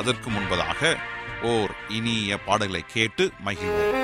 அதற்கு முன்பதாக ஓர் இனிய பாடல்களை கேட்டு மகிழ்வோம்.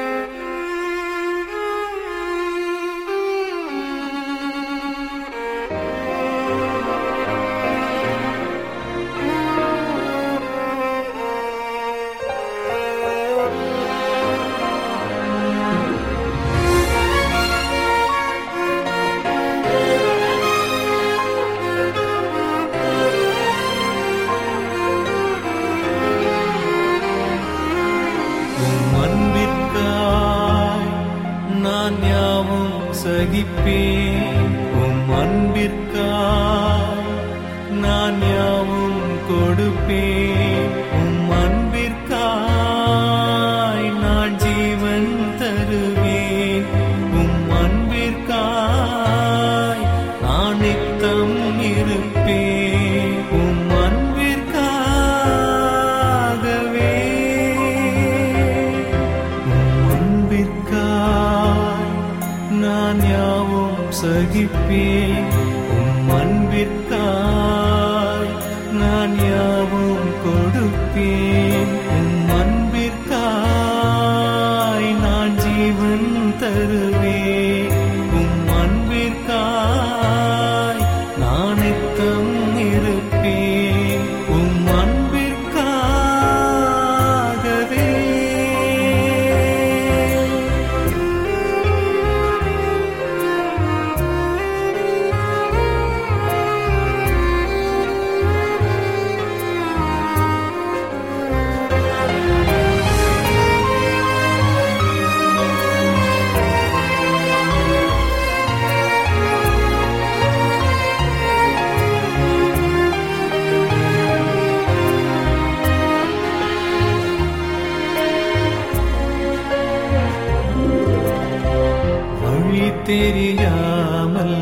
தெரியாமல்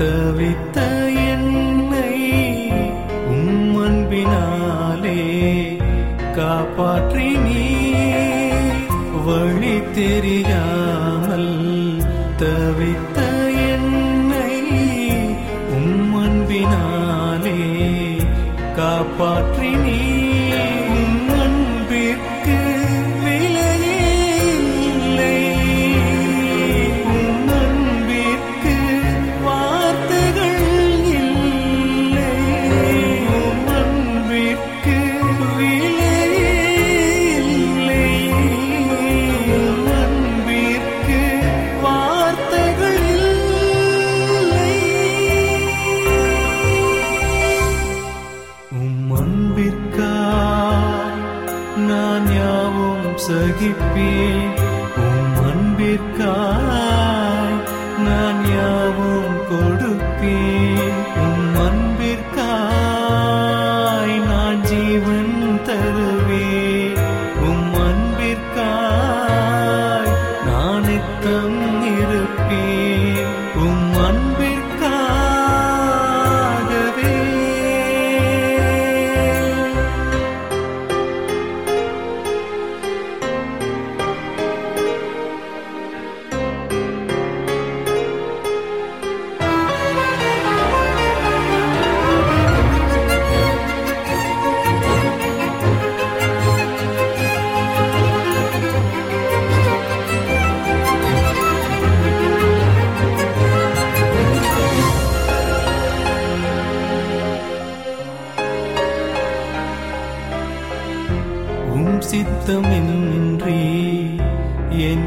தவித்த என்னை உம் அன்பினாலே காப்பாற்றி நீ, வழி தெரியாமல் தவித்த என்னை உம் அன்பினாலே காப்பாற்றி நீ.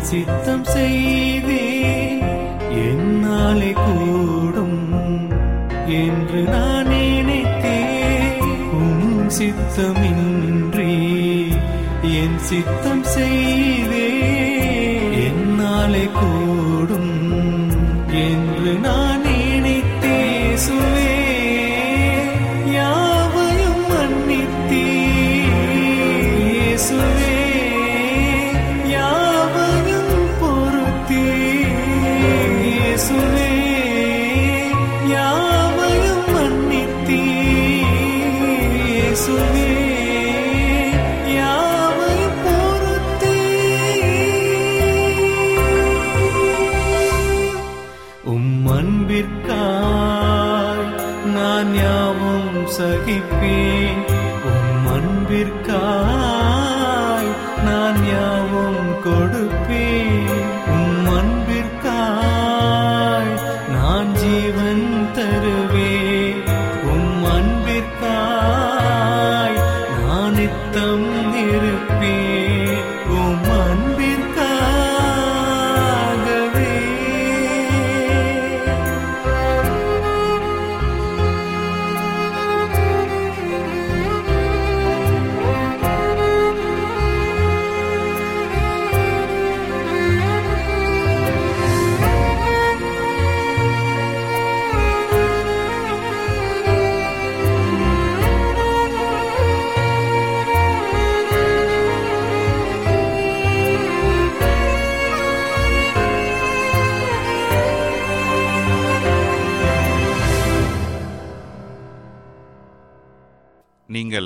சித்தம் செய்தே என் நாளை கூடும் என்று நான் நினைத்தேன். உம் சித்தமின்றி என் சித்தம் செய்தே என் நாளை கூடும் என்று நான் நினைத்தேசுவே. யாவையும் மன்னித்தேசுவே, இயேசுவே யாவையும் மன்னித்தீர், இயேசுவே யாவையும் பொறுத்தீர். உம் அன்பிற்காய் நான் யாவும் சகிப்பேன், உம் அன்பிற்காய் நான் யாவும் கொடுப்பேன். உம் அன்பிற்காய் நான் ஜீவன் தருவேன், உம் அன்பிற்காய் நான் நித்தம் இருப்பேன். உம் அன்பிற்காகவே நீங்கள்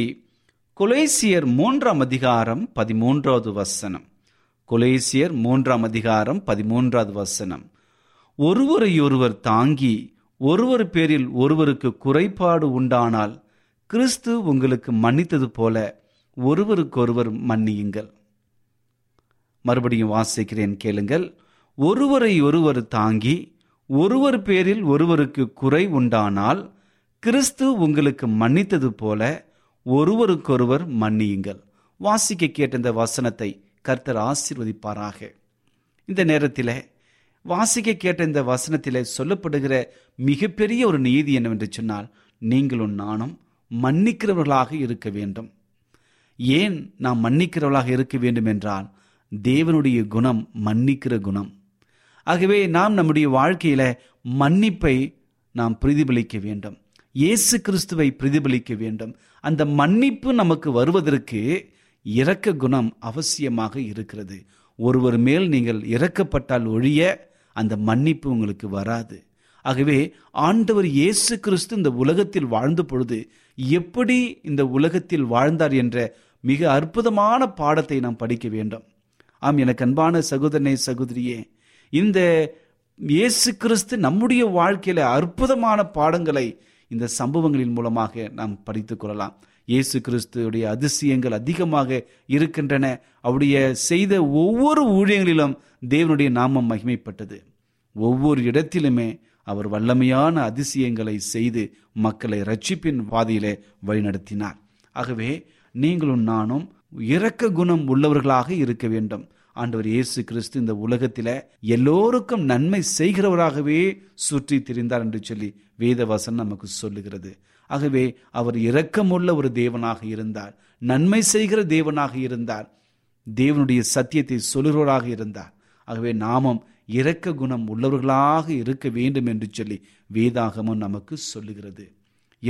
கொலேசியர் 3:13. கொலேசியர் 3:13. ஒருவரையொருவர் தாங்கி ஒருவர் பேரில் ஒருவருக்கு குறைபாடு உண்டானால் கிறிஸ்து உங்களுக்கு மன்னித்தது போல ஒருவருக்கொருவர் மன்னியுங்கள். மறுபடியும் வாசிக்கிறேன், கேளுங்கள். ஒருவரை ஒருவர் தாங்கி ஒருவர் பேரில் ஒருவருக்கு குறை உண்டானால் கிறிஸ்து உங்களுக்கு மன்னித்தது போல ஒருவருக்கொருவர் மன்னியுங்கள். வாசிக்க கேட்ட இந்த வசனத்தை கர்த்தர் ஆசீர்வதிப்பாராக. இந்த நேரத்தில் வாசிக்க கேட்ட இந்த வசனத்தில் சொல்லப்படுகிற மிகப்பெரிய ஒரு நீதி என்னவென்று சொன்னால், நீங்களும் நானும் மன்னிக்கிறவர்களாக இருக்க வேண்டும். ஏன் நாம் மன்னிக்கிறவர்களாக இருக்க வேண்டும் என்றால், தேவனுடைய குணம் மன்னிக்கிற குணம். ஆகவே நாம் நம்முடைய வாழ்க்கையில மன்னிப்பை நாம் பிரதிபலிக்க வேண்டும், இயேசு கிறிஸ்துவை பிரதிபலிக்க வேண்டும். அந்த மன்னிப்பு நமக்கு வருவதற்கு இரக்க குணம் அவசியமாக இருக்கிறது. ஒருவர் மேல் நீங்கள் இரக்கப்பட்டால் ஒழிய அந்த மன்னிப்பு உங்களுக்கு வராது. ஆகவே ஆண்டவர் இயேசு கிறிஸ்து இந்த உலகத்தில் வாழ்ந்த பொழுது எப்படி இந்த உலகத்தில் வாழ்ந்தார் என்ற மிக அற்புதமான பாடத்தை நாம் படிக்க வேண்டும். ஆம், எனக்கு அன்பான சகோதரனே சகோதரியே, இந்த இயேசு கிறிஸ்து நம்முடைய வாழ்க்கையில அற்புதமான பாடங்களை இந்த சம்பவங்களின் மூலமாக நாம் படித்துக் கொள்ளலாம். இயேசு கிறிஸ்துடைய அதிசயங்கள் அதிகமாக இருக்கின்றன. அவருடைய செய்த ஒவ்வொரு ஊழியங்களிலும் தேவனுடைய நாமம் மகிமைப்பட்டது. ஒவ்வொரு இடத்திலுமே அவர் வல்லமையான அதிசயங்களை செய்து மக்களை இரட்சிப்பின் பாதையிலே வழிநடத்தினார். ஆகவே நீங்களும் நானும் இரக்க குணம் உள்ளவர்களாக இருக்க வேண்டும். ஆண்டவர் இயேசு கிறிஸ்து இந்த உலகத்தில் எல்லோருக்கும் நன்மை செய்கிறவராகவே சுற்றி திரிந்தார் என்று சொல்லி வேதவசனம் நமக்கு சொல்லுகிறது. ஆகவே அவர் இரக்கமுள்ள ஒரு தேவனாக இருந்தார், நன்மை செய்கிற தேவனாக இருந்தார், தேவனுடைய சத்தியத்தை சொல்லுகிறவராக இருந்தார். ஆகவே நாமும் இரக்க குணம் உள்ளவர்களாக இருக்க வேண்டும் என்று சொல்லி வேதாகமும் நமக்கு சொல்லுகிறது.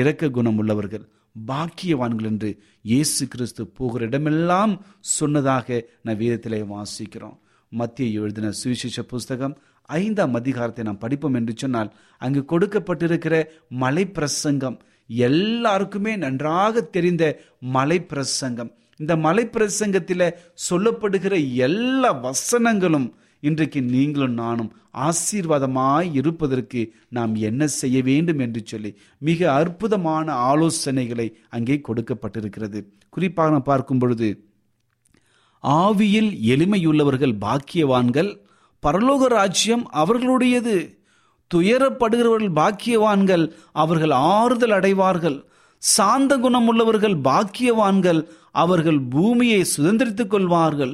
இரக்க குணம் உள்ளவர்கள் பாக்கியவான்கள் என்று இயேசு கிறிஸ்து போகிற இடமெல்லாம் சொன்னதாக நான் வேதத்திலே வாசிக்கிறோம். மத்தேயு எழுதின சுவிசேஷ புஸ்தகம் 5ஆம் அதிகாரத்தை நாம் படிப்போம் என்று சொன்னால், அங்கு கொடுக்கப்பட்டிருக்கிற மலை பிரசங்கம், எல்லாருக்குமே நன்றாக தெரிந்த மலை பிரசங்கம். இந்த மலை பிரசங்கத்தில் சொல்லப்படுகிற எல்லா வசனங்களும் இன்றைக்கு நீங்களும் நானும் ஆசீர்வாதமாய் இருப்பதற்கு நாம் என்ன செய்ய வேண்டும் என்று சொல்லி மிக அற்புதமான ஆலோசனைகளை அங்கே கொடுக்கப்பட்டிருக்கிறது. குறிப்பாக நாம் பார்க்கும் பொழுது, ஆவியில் எளிமையுள்ளவர்கள் பாக்கியவான்கள், பரலோக ராஜ்யம் அவர்களுடையது. துயரப்படுகிறவர்கள் பாக்கியவான்கள், அவர்கள் ஆறுதல் அடைவார்கள். சாந்த குணம் உள்ளவர்கள் பாக்கியவான்கள், அவர்கள் பூமியை சுதந்திரித்துக் கொள்வார்கள்.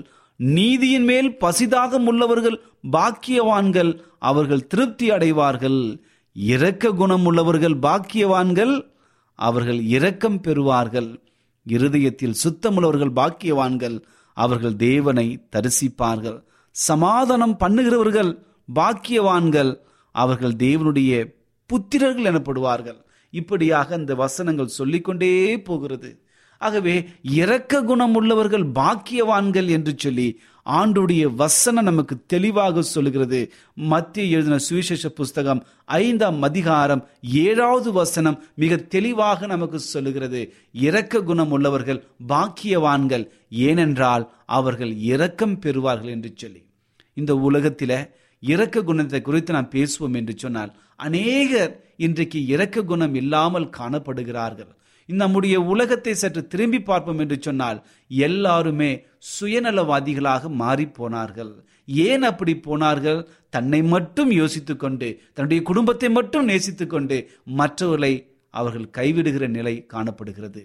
நீதியின் மேல் பசிதாகம் உள்ளவர்கள் பாக்கியவான்கள், அவர்கள் திருப்தி அடைவார்கள். இரக்க குணம் உள்ளவர்கள் பாக்கியவான்கள், அவர்கள் இரக்கம் பெறுவார்கள். இருதயத்தில் சுத்தமுள்ளவர்கள் பாக்கியவான்கள், அவர்கள் தேவனை தரிசிப்பார்கள். சமாதானம் பண்ணுகிறவர்கள் பாக்கியவான்கள், அவர்கள் தேவனுடைய புத்திரர்கள் எனப்படுவார்கள். இப்படியாக அந்த வசனங்கள் சொல்லிக்கொண்டே போகிறது. ஆகவே இரக்க குணம் உள்ளவர்கள் பாக்கியவான்கள் என்று சொல்லி ஆண்டுடைய வசனம் நமக்கு தெளிவாக சொல்லுகிறது. மத்தேயு எழுதின சுவிசேஷ புஸ்தகம் 5ஆம் அதிகாரம் 7வது வசனம் மிக தெளிவாக நமக்கு சொல்லுகிறது. இரக்க குணம் உள்ளவர்கள் பாக்கியவான்கள், ஏனென்றால் அவர்கள் இரக்கம் பெறுவார்கள் என்று சொல்லி. இந்த உலகத்தில் இரக்க குணத்தை குறித்து நாம் பேசுவோம் என்று சொன்னால், அநேகர் இன்றைக்கு இரக்க குணம் இல்லாமல் காணப்படுகிறார்கள். நம்முடைய உலகத்தை சற்று திரும்பி பார்ப்போம் என்று சொன்னால், எல்லாருமே சுயநலவாதிகளாக மாறி போனார்கள். ஏன் அப்படி போனார்கள்? தன்னை மட்டும் யோசித்துக் கொண்டு, தன்னுடைய குடும்பத்தை மட்டும் நேசித்துக் கொண்டு மற்றவர்களை அவர்கள் கைவிடுகிற நிலை காணப்படுகிறது.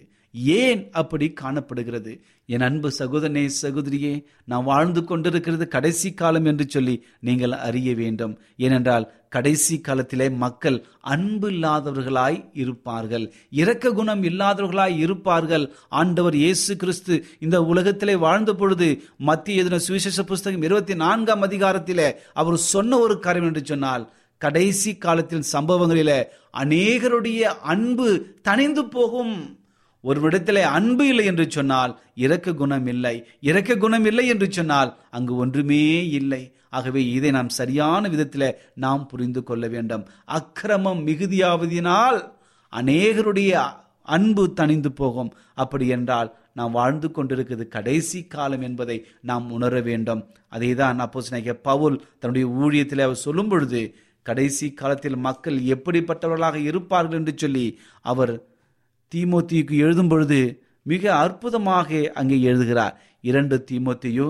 ஏன் அப்படி காணப்படுகிறது? என் அன்பு சகோதரனே சகோதரியே, நான் வாழ்ந்து கொண்டிருக்கிறது கடைசி காலம் என்று சொல்லி நீங்கள் அறிய வேண்டும். ஏனென்றால் கடைசி காலத்திலே மக்கள் அன்பு இல்லாதவர்களாய் இருப்பார்கள், இரக்க குணம் இல்லாதவர்களாய் இருப்பார்கள். ஆண்டவர் இயேசு கிறிஸ்து இந்த உலகத்திலே வாழ்ந்த பொழுது மத்தேயு எழுதின சுவிசேஷ புஸ்தகம் 24ஆம் அதிகாரத்திலே அவர் சொன்ன ஒரு காரியம் என்று சொன்னால், கடைசி காலத்தின் சம்பவங்களில அநேகருடைய அன்பு தணிந்து போகும். ஒரு இடத்திலே அன்பு இல்லை என்று சொன்னால் இரக்க குணம் இல்லை, இரக்க குணம் இல்லை என்று சொன்னால் அங்கு ஒன்றுமே இல்லை. ஆகவே இதை நாம் சரியான விதத்தில் நாம் புரிந்து கொள்ள வேண்டும். அக்கிரமம் மிகுதியாவதினால் அநேகருடைய அன்பு தணிந்து போகும். அப்படி என்றால் நாம் வாழ்ந்து கொண்டிருக்கிறது கடைசி காலம் என்பதை நாம் உணர வேண்டும். அதை தான் அப்போஸ்தலனாகிய பவுல் தன்னுடைய ஊழியத்தில் அவர் சொல்லும் பொழுது, கடைசி காலத்தில் மக்கள் எப்படிப்பட்டவர்களாக இருப்பார்கள் என்று சொல்லி அவர் தீமோத்தியுக்கு எழுதும் பொழுது மிக அற்புதமாக அங்கே எழுதுகிறார். 2 தீமோத்தியு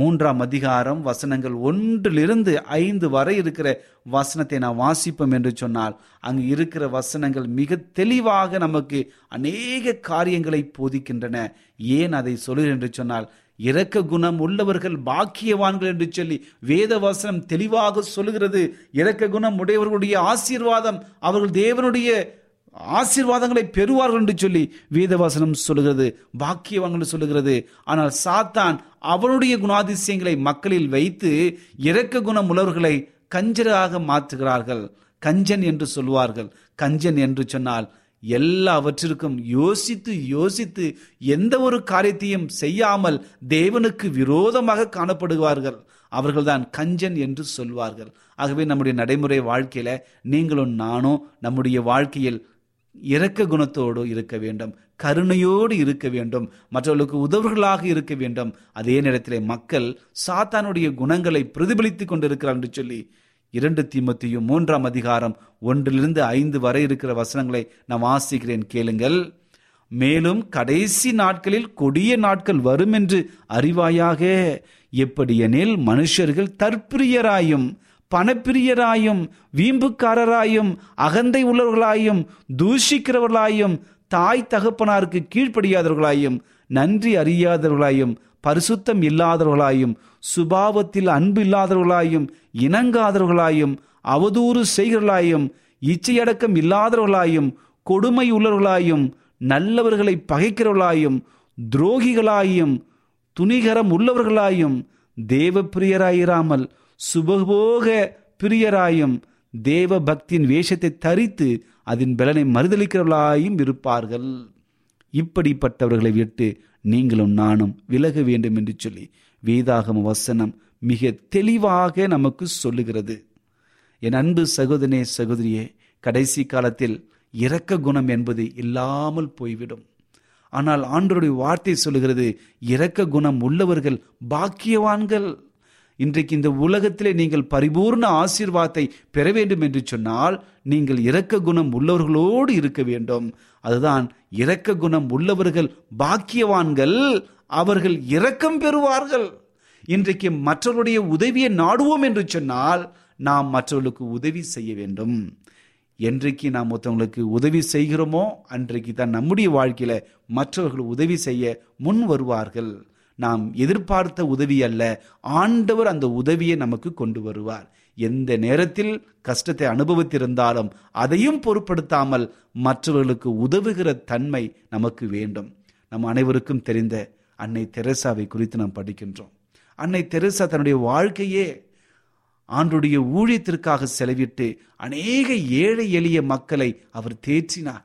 3ஆம் அதிகாரம் வசனங்கள் 1-5 வரை இருக்கிற வசனத்தை நான் வாசிப்போம் என்று சொன்னால், அங்கு இருக்கிற வசனங்கள் மிக தெளிவாக நமக்கு அநேக காரியங்களை போதிக்கின்றன. ஏன் அதை சொல்கிறேன் என்று சொன்னால், இரக்க குணம் உள்ளவர்கள் பாக்கியவான்கள் என்று சொல்லி வேத வசனம் தெளிவாக சொல்லுகிறது. இரக்க குணம் உடையவர்களுடைய ஆசீர்வாதம், அவர்கள் தேவனுடைய ஆசீர்வாதங்களை பெறுவார்கள் என்று சொல்லி வேதவசனம் சொல்லுகிறது, பாக்கியவான்கள் சொல்லுகிறது. ஆனால் சாத்தான் அவனுடைய குணாதிசயங்களை மக்களில் வைத்து இரக்க குணம் உள்ளவர்களை கஞ்சராக மாற்றுகிறார்கள். கஞ்சன் என்று சொல்வார்கள். கஞ்சன் என்று சொன்னால் எல்லாவற்றிற்கும் யோசித்து யோசித்து எந்த ஒரு காரியத்தையும் செய்யாமல் தேவனுக்கு விரோதமாக காணப்படுவார்கள். அவர்கள்தான் கஞ்சன் என்று சொல்வார்கள். ஆகவே நம்முடைய நடைமுறை வாழ்க்கையில நீங்களும் நானும் நம்முடைய வாழ்க்கையில் இரக்க குணத்தோடு இருக்க வேண்டும், கருணையோடு இருக்க வேண்டும், மற்றவர்களுக்கு உதவுகளாக இருக்க வேண்டும். அதே நேரத்திலே மக்கள் சாத்தானுடைய குணங்களை பிரதிபலித்து கொண்டிருக்கிறார் என்று சொல்லி 2 தீமோத்தேயு 3 அதிகாரம் 1-5 வரை இருக்கிற வசனங்களை நாம் வாசிக்கிறேன், கேளுங்கள். மேலும் கடைசி நாட்களில் கொடிய நாட்கள் வரும் என்று அறிவாயாக. எப்படியெனில், மனுஷர்கள் தற்பிரியராயும் பணப்பிரியராயும் வீம்புக்காரராயும் அகந்தை உள்ளவர்களாயும் தூஷிக்கிறவர்களாயும் தாய் தகப்பனாருக்கு கீழ்ப்படியாதவர்களாயும் நன்றி அறியாதவர்களாயும் பரிசுத்தம் இல்லாதவர்களாயும் சுபாவத்தில் அன்பு இல்லாதவர்களாயும் இணங்காதவர்களாயும் அவதூறு செய்கிறவர்களாயும் இச்சையடக்கம் இல்லாதவர்களாயும் கொடுமை உள்ளவர்களாயும் நல்லவர்களை பகைக்கிறவர்களாயும் துரோகிகளாயும் துணிகரம் உள்ளவர்களாயும் தேவ பிரியராயிராமல் சுபபோக பிரியராயும் தேவ பக்தியின் வேஷத்தை தரித்து அதன் பலனை மறுதளிக்கிறவர்களாயும் இருப்பார்கள். இப்படிப்பட்டவர்களை விட்டு நீங்களும் நானும் விலக வேண்டும் என்று சொல்லி வேதாகம வசனம் மிக தெளிவாக நமக்கு சொல்லுகிறது. என் அன்பு சகோதரனே சகோதரியே, கடைசி காலத்தில் இரக்க குணம் என்பது இல்லாமல் போய்விடும். ஆனால் ஆண்டவருடைய வார்த்தை சொல்லுகிறது, இரக்க குணம் உள்ளவர்கள் பாக்கியவான்கள். இன்றைக்கு இந்த உலகத்திலே நீங்கள் பரிபூர்ண ஆசீர்வாதத்தை பெற வேண்டும் என்று சொன்னால் நீங்கள் இரக்க குணம் உள்ளவர்களோடு இருக்க வேண்டும். அதுதான் இரக்க குணம் உள்ளவர்கள் பாக்கியவான்கள், அவர்கள் இரக்கம் பெறுவார்கள். இன்றைக்கு மற்றவருடைய உதவியை நாடுவோம் என்று சொன்னால் நாம் மற்றவர்களுக்கு உதவி செய்ய வேண்டும். என்றைக்கு நாம் மற்றவங்களுக்கு உதவி செய்கிறோமோ அன்றைக்கு தான் நம்முடைய வாழ்க்கையில மற்றவர்கள் உதவி செய்ய முன் வருவார்கள். நாம் எதிர்பார்த்த உதவி அல்ல, ஆண்டவர் அந்த உதவியை நமக்கு கொண்டு வருவார். எந்த நேரத்தில் கஷ்டத்தை அனுபவித்திருந்தாலும் அதையும் பொருட்படுத்தாமல் மற்றவர்களுக்கு உதவுகிற தன்மை நமக்கு வேண்டும். நம் அனைவருக்கும் தெரிந்த அன்னை தெரசாவை குறித்து நாம் படிக்கின்றோம். அன்னை தெரசா தன்னுடைய வாழ்க்கையே ஆண்டுடைய ஊழியத்திற்காக செலவிட்டு அநேக ஏழை எளிய மக்களை அவர் தேற்றினார்.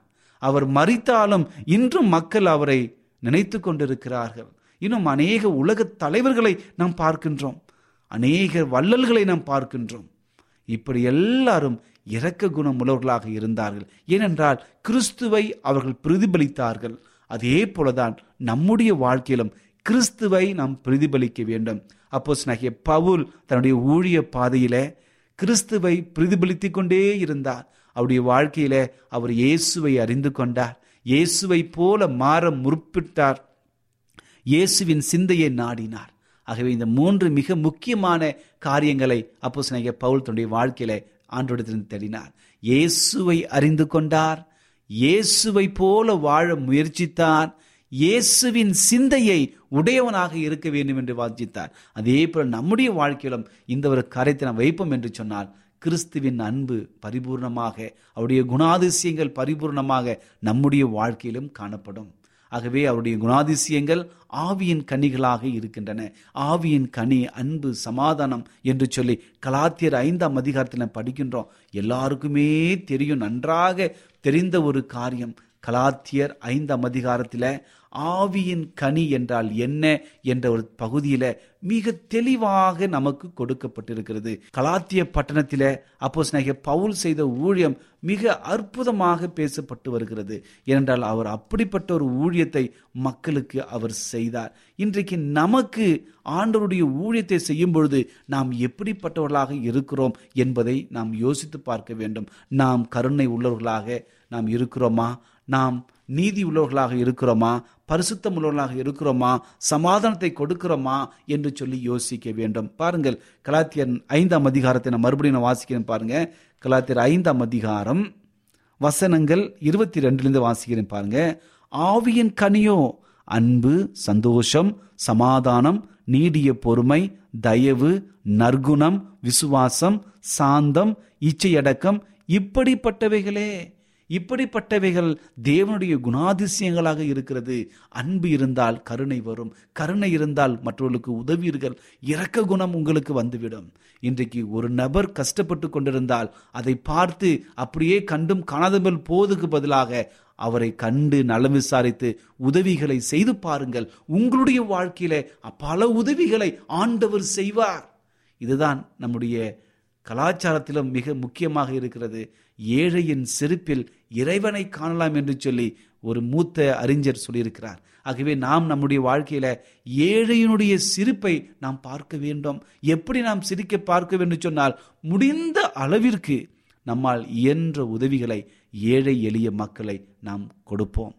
அவர் மரித்தாலும் இன்றும் மக்கள் அவரை நினைத்து கொண்டிருக்கிறார்கள். இன்னும் அநேக உலக தலைவர்களை நாம் பார்க்கின்றோம், அநேக வள்ளல்களை நாம் பார்க்கின்றோம். இப்படி எல்லாரும் இரக்க குணம் உள்ளவர்களாக இருந்தார்கள். ஏனென்றால் கிறிஸ்துவை அவர்கள் பிரதிபலித்தார்கள். அதே போலதான் நம்முடைய வாழ்க்கையிலும் கிறிஸ்துவை நாம் பிரதிபலிக்க வேண்டும். அப்போஸ்தலனாகிய பவுல் தன்னுடைய ஊழிய பாதையில கிறிஸ்துவை பிரதிபலித்து கொண்டே இருந்தார். அவருடைய வாழ்க்கையில அவர் இயேசுவை அறிந்து கொண்டார், இயேசுவை போல மாற முற்பட்டார், இயேசுவின் சிந்தையை நாடினார். ஆகவே இந்த 3 மிக முக்கியமான காரியங்களை அப்போஸ்தலனாகிய பவுல் தன்னுடைய வாழ்க்கையில ஆண்டவரிடத்திலிருந்து தேடினார். இயேசுவை அறிந்து கொண்டார், இயேசுவை போல வாழ முயற்சித்தார், இயேசுவின் சிந்தையை உடையவனாக இருக்க வேண்டும் என்று வாஞ்சித்தார். அதே போல நம்முடைய வாழ்க்கையிலும் இந்த ஒரு காரியத்தை நாம் வைப்போம் என்று சொன்னால் கிறிஸ்துவின் அன்பு பரிபூர்ணமாக, அவருடைய குணாதிசயங்கள் பரிபூர்ணமாக நம்முடைய வாழ்க்கையிலும் காணப்படும். ஆகவே அவருடைய குணாதிசயங்கள் ஆவியின் கனிகளாக இருக்கின்றன. ஆவியின் கனி அன்பு, சமாதானம் என்று சொல்லி கலாத்தியர் 5ஆம் அதிகாரத்தில் படிக்கின்றோம். எல்லாருக்குமே தெரியும், நன்றாக தெரிந்த ஒரு காரியம். கலாத்தியர் 5ஆம் அதிகாரத்தில் ஆவியின் கனி என்றால் என்ன என்ற ஒரு பகுதியில மிக தெளிவாக நமக்கு கொடுக்கப்பட்டிருக்கிறது. கலாத்திய பட்டணத்தில அப்போஸ்தலனாகிய பவுல் செய்த ஊழியம் மிக அற்புதமாக பேசப்பட்டு வருகிறது. ஏனென்றால் அவர் அப்படிப்பட்ட ஒரு ஊழியத்தை மக்களுக்கு அவர் செய்தார். இன்றைக்கு நமக்கு ஆண்டவருடைய ஊழியத்தை செய்யும் பொழுது நாம் எப்படிப்பட்டவர்களாக இருக்கிறோம் என்பதை நாம் யோசித்து பார்க்க வேண்டும். நாம் கருணை உள்ளவர்களாக நாம் இருக்கிறோமா? நாம் நீதி உள்ளவர்களாக இருக்கிறோமா? பரிசுத்தம் உள்ளவர்களாக இருக்கிறோமா? சமாதானத்தை கொடுக்கிறோமா என்று சொல்லி யோசிக்க வேண்டும். பாருங்கள், கலாத்தியர் 5ஆம் அதிகாரத்தை நான் மறுபடியும் வாசிக்கிறேன். பாருங்க, கலாத்தியர் 5ஆம் அதிகாரம் வசனங்கள் 22 வாசிக்கிறேன். பாருங்க, ஆவியின் கனியோ அன்பு, சந்தோஷம், சமாதானம், நீடிய பொறுமை, தயவு, நற்குணம், விசுவாசம், சாந்தம், இச்சையடக்கம், இப்படிப்பட்டவைகள் தேவனுடைய குணாதிசயங்களாக இருக்கிறது. அன்பு இருந்தால் கருணை வரும், கருணை இருந்தால் மற்றவர்களுக்கு உதவீர்கள், இரக்க குணம் உங்களுக்கு வந்துவிடும். இன்றைக்கு ஒரு நபர் கஷ்டப்பட்டு கொண்டிருந்தால் அதை பார்த்து அப்படியே கண்டும் காணாதபடி போவதற்கு பதிலாக அவரை கண்டு நலம் விசாரித்து உதவிகளை செய்து பாருங்கள். உங்களுடைய வாழ்க்கையில பல உதவிகளை ஆண்டவர் செய்வார். இதுதான் நம்முடைய கலாச்சாரத்திலும் மிக முக்கியமாக இருக்கிறது. ஏழையின் செருப்பில் இறைவனை காணலாம் என்று சொல்லி ஒரு மூத்த அறிஞர் சொல்லியிருக்கிறார். ஆகவே நாம் நம்முடைய வாழ்க்கையில ஏழையினுடைய சிரிப்பை நாம் பார்க்க வேண்டும். எப்படி நாம் சிரிக்க பார்க்க வேண்டும் சொன்னால், முடிந்த அளவிற்கு நம்மால் இயன்ற உதவிகளை ஏழை எளிய மக்களை நாம் கொடுப்போம்.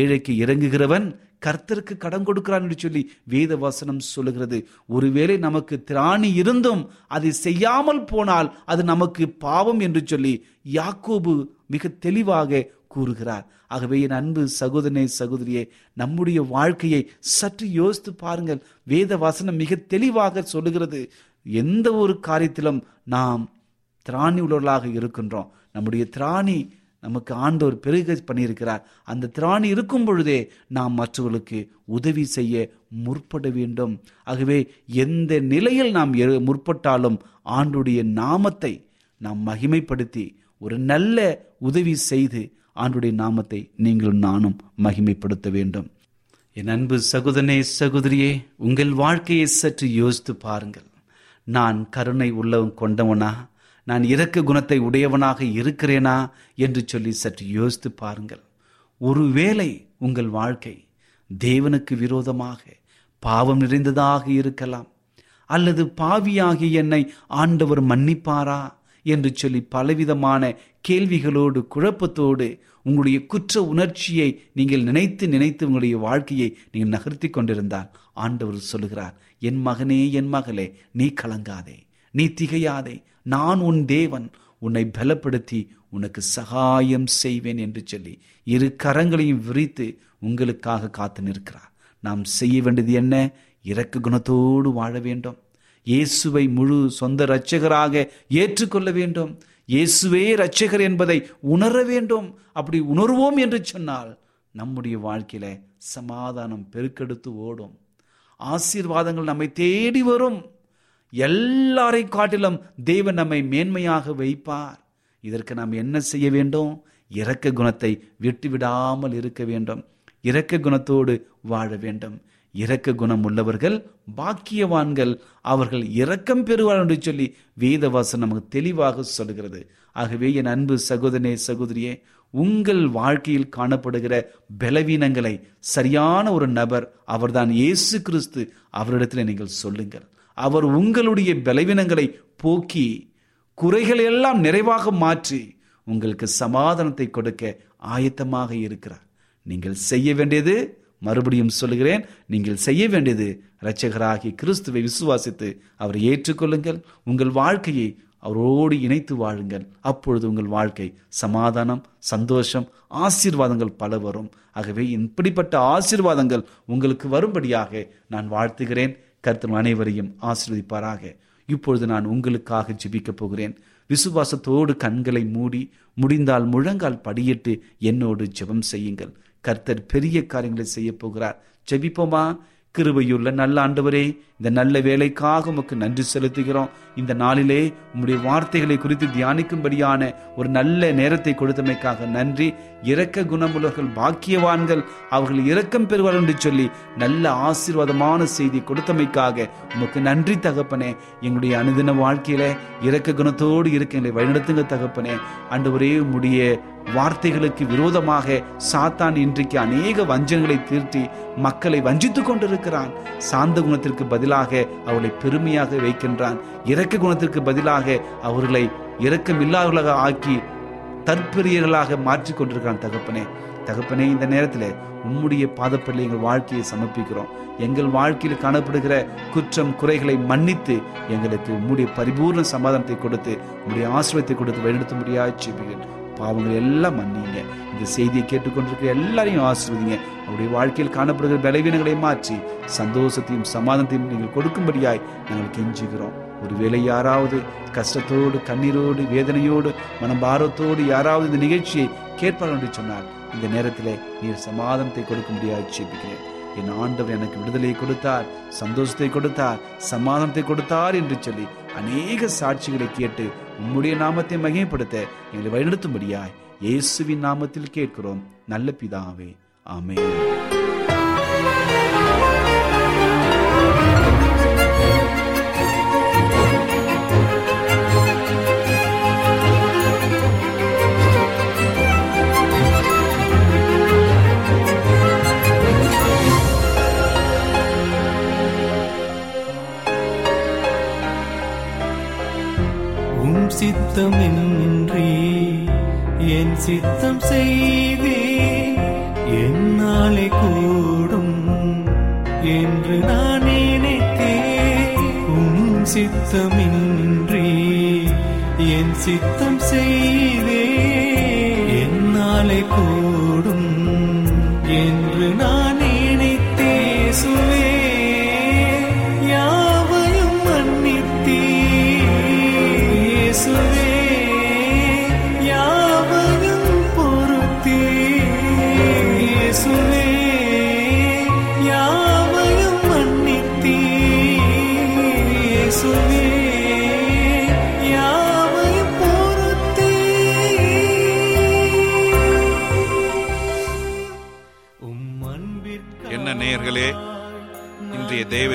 ஏழைக்கு இறங்குகிறவன் கர்த்தருக்கு கடன் கொடுக்கிறான் என்று சொல்லி வேத வசனம் சொல்லுகிறது. ஒருவேளை நமக்கு திராணி இருந்தும் அதை செய்யாமல் போனால் அது நமக்கு பாவம் என்று சொல்லி யாக்கோபு மிக தெளிவாக கூறுகிறார். ஆகவே என் அன்பு சகோதரனே, சகோதரியே, நம்முடைய வாழ்க்கையை சற்று யோசித்து பாருங்கள். வேத வசனம் மிக தெளிவாக சொல்லுகிறது. எந்த ஒரு காரியத்திலும் நாம் திராணி உள்ளவர்களாக இருக்கின்றோம். நம்முடைய திராணி நமக்கு ஆண்டவர் பெருக பண்ணியிருக்கிறார். அந்த திராணி இருக்கும் பொழுதே நாம் மற்றவர்களுக்கு உதவி செய்ய முற்பட வேண்டும். ஆகவே எந்த நிலையில் நாம் முற்பட்டாலும் ஆண்டுடைய நாமத்தை நாம் மகிமைப்படுத்தி ஒரு நல்ல உதவி செய்து ஆண்டுடைய நாமத்தை நீங்கள் நானும் மகிமைப்படுத்த வேண்டும். என் அன்பு சகோதரனே, சகோதரியே, உங்கள் வாழ்க்கையை சற்று யோசித்து பாருங்கள். நான் கருணை உள்ளவன் கொண்டவனா, நான் இரக்க குணத்தை உடையவனாக இருக்கிறேனா என்று சொல்லி சற்று யோசித்து பாருங்கள். ஒருவேளை உங்கள் வாழ்க்கை தேவனுக்கு விரோதமாக பாவம் நிறைந்ததாக இருக்கலாம். அல்லது பாவியாகி என்னை ஆண்டவர் மன்னிப்பாரா என்று சொல்லி பலவிதமான கேள்விகளோடு குழப்பத்தோடு உங்களுடைய குற்ற உணர்ச்சியை நீங்கள் நினைத்து நினைத்து உங்களுடைய வாழ்க்கையை நீங்கள் நகர்த்தி கொண்டிருந்தால் ஆண்டவர் சொல்லுகிறார், என் மகனே, என் மகளே, நீ கலங்காதே, நீ திகையாதே, நான் உன் தேவன், உன்னை பலப்படுத்தி உனக்கு சகாயம் செய்வேன் என்று சொல்லி இரு கரங்களையும் விரித்து உங்களுக்காக காத்து நிற்கிறார். நாம் செய்ய வேண்டியது என்ன? இரக்க குணத்தோடு வாழ வேண்டும். இயேசுவை முழு சொந்த இரட்சகராக ஏற்றுக்கொள்ள வேண்டும். இயேசுவே இரட்சகர் என்பதை உணர வேண்டும். அப்படி உணர்வோம் என்று சொன்னால் நம்முடைய வாழ்க்கையில சமாதானம் பெருக்கெடுத்து ஓடும். ஆசீர்வாதங்கள் நம்மை தேடி வரும். எல்லாரை காட்டிலும் தேவன் நம்மை மேன்மையாக வைப்பார். இதற்கு நாம் என்ன செய்ய வேண்டும்? இரக்க குணத்தை விட்டுவிடாமல் இருக்க வேண்டும். இரக்க குணத்தோடு வாழ வேண்டும். இரக்க குணம் உள்ளவர்கள் பாக்கியவான்கள், அவர்கள் இரக்கம் பெறுவார் என்று சொல்லி வேதவாசனம் நமக்கு தெளிவாக சொல்கிறது. ஆகவே என் அன்பு சகோதரனே, சகோதரியே, உங்கள் வாழ்க்கையில் காணப்படுகிற பலவீனங்களை சரியான ஒரு நபர், அவர்தான் இயேசு கிறிஸ்து, அவரிடத்தில் நீங்கள் சொல்லுங்கள். அவர் உங்களுடைய பலவீனங்களை போக்கி குறைகள் எல்லாம் நிறைவாக மாற்றி உங்களுக்கு சமாதானத்தை கொடுக்க ஆயத்தமாக இருக்கிறார். நீங்கள் செய்ய வேண்டியது, மறுபடியும் சொல்கிறேன், நீங்கள் செய்ய வேண்டியது இரட்சகராகிய கிறிஸ்துவை விசுவாசித்து அவரை ஏற்றுக்கொள்ளுங்கள். உங்கள் வாழ்க்கையை அவரோடு இணைத்து வாழுங்கள். அப்பொழுது உங்கள் வாழ்க்கை சமாதானம், சந்தோஷம், ஆசீர்வாதங்கள் பல வரும். ஆகவே இப்படிப்பட்ட ஆசீர்வாதங்கள் உங்களுக்கு வரும்படியாக நான் வாழ்த்துகிறேன். கர்த்தர் அனைவரையும் ஆசீர்வதிப்பாராக. இப்பொழுது நான் உங்களுக்காக ஜெபிக்கப் போகிறேன். விசுவாசத்தோடு கண்களை மூடி, முடிந்தால் முழங்கால் படியிட்டு என்னோடு ஜெபம் செய்யுங்கள். கர்த்தர் பெரிய காரியங்களை செய்ய போகிறார். ஜெபிப்போமா? கிருபையுள்ள நல்ல ஆண்டவரே, இந்த நல்ல வேலைக்காக உமக்கு நன்றி செலுத்துகிறோம். இந்த நாளிலே உம்முடைய வார்த்தைகளை குறித்து தியானிக்கும்படியான ஒரு நல்ல நேரத்தை கொடுத்தமைக்காக நன்றி. இரக்க குணமுள்ளவர்கள் பாக்கியவான்கள், அவர்கள் இரக்கம் பெறுவார்கள் என்று சொல்லி நல்ல ஆசீர்வாதமான செய்தி கொடுத்தமைக்காக உமக்கு நன்றி தகப்பனே. எங்களுடைய அனுதின வாழ்க்கையில இரக்க குணத்தோடு இருக்க எங்களை வழிநடத்துங்க தகப்பனே. ஆண்டவரே, உம்முடைய வார்த்தைகளுக்கு விரோதமாக சாத்தான் இன்றைக்கு அநேக வஞ்சனைகளை தீர்த்தி மக்களை வஞ்சித்து கொண்டிருக்கிறான். சாந்த குணத்திற்கு பதிலாக அவர்களை பெருமையாக வைக்கின்றான். இரக்க குணத்திற்கு பதிலாக அவர்களை இரக்கமில்லாதவர்களாக ஆக்கி தற்பெரியர்களாக மாற்றிக் கொண்டிருக்கிறான் தகப்பனே. தகப்பனே, இந்த நேரத்தில் உம்முடைய பாதப்படியில் எங்கள் வாழ்க்கையை சமர்ப்பிக்கிறோம். எங்கள் வாழ்க்கையில் காணப்படுகிற குற்றம் குறைகளை மன்னித்து எங்களுக்கு உம்முடைய பரிபூர்ண சமாதானத்தை கொடுத்து உம்முடைய ஆசீர்வாதத்தை கொடுத்து வழிநடத்த முடியாது பாவங்கள் எல்லாம் மன்னிங்க. இந்த செய்தியை கேட்டுக்கொண்டிருக்கிற எல்லாரையும் ஆசீர்வதிங்க. அவருடைய வாழ்க்கையில் காணப்படுகிற பலவீனங்களை மாற்றி சந்தோஷத்தையும் சமாதானத்தையும் நீங்கள் கொடுக்கும்படியாய் நாங்கள் கெஞ்சுகிறோம். ஒருவேளை யாராவது கஷ்டத்தோடு, கண்ணீரோடு, வேதனையோடு, மனபாரத்தோடு யாராவது இந்த நிகழ்ச்சியை கேட்பார்கள் என்று சொன்னால், இந்த நேரத்தில் நீர் சமாதானத்தை கொடுக்க முடியாது ஜெபிக்கிறேன். என் ஆண்டவர் எனக்கு விடுதலை கொடுத்தார், சந்தோஷத்தை கொடுத்தார், சமாதானத்தை கொடுத்தார் என்று சொல்லி அநேக சாட்சிகளை கேட்டு உம்முடைய நாமத்தை மகிமைப்படுத்த எங்களை வழிநடத்தும்படியாய் இயேசுவின் நாமத்தில் கேட்கிறோம் நல்ல பிதாவே, ஆமென். சித்தமின்றி என் சித்தம் செய்தே என்னாலே கூடும் என்று நான் நினைத்தே. உன் சித்தமின்றி என் சித்தம் செய்தே என்னாலே கூடும் என்று நான் நினைத்தே. சுவே தேவ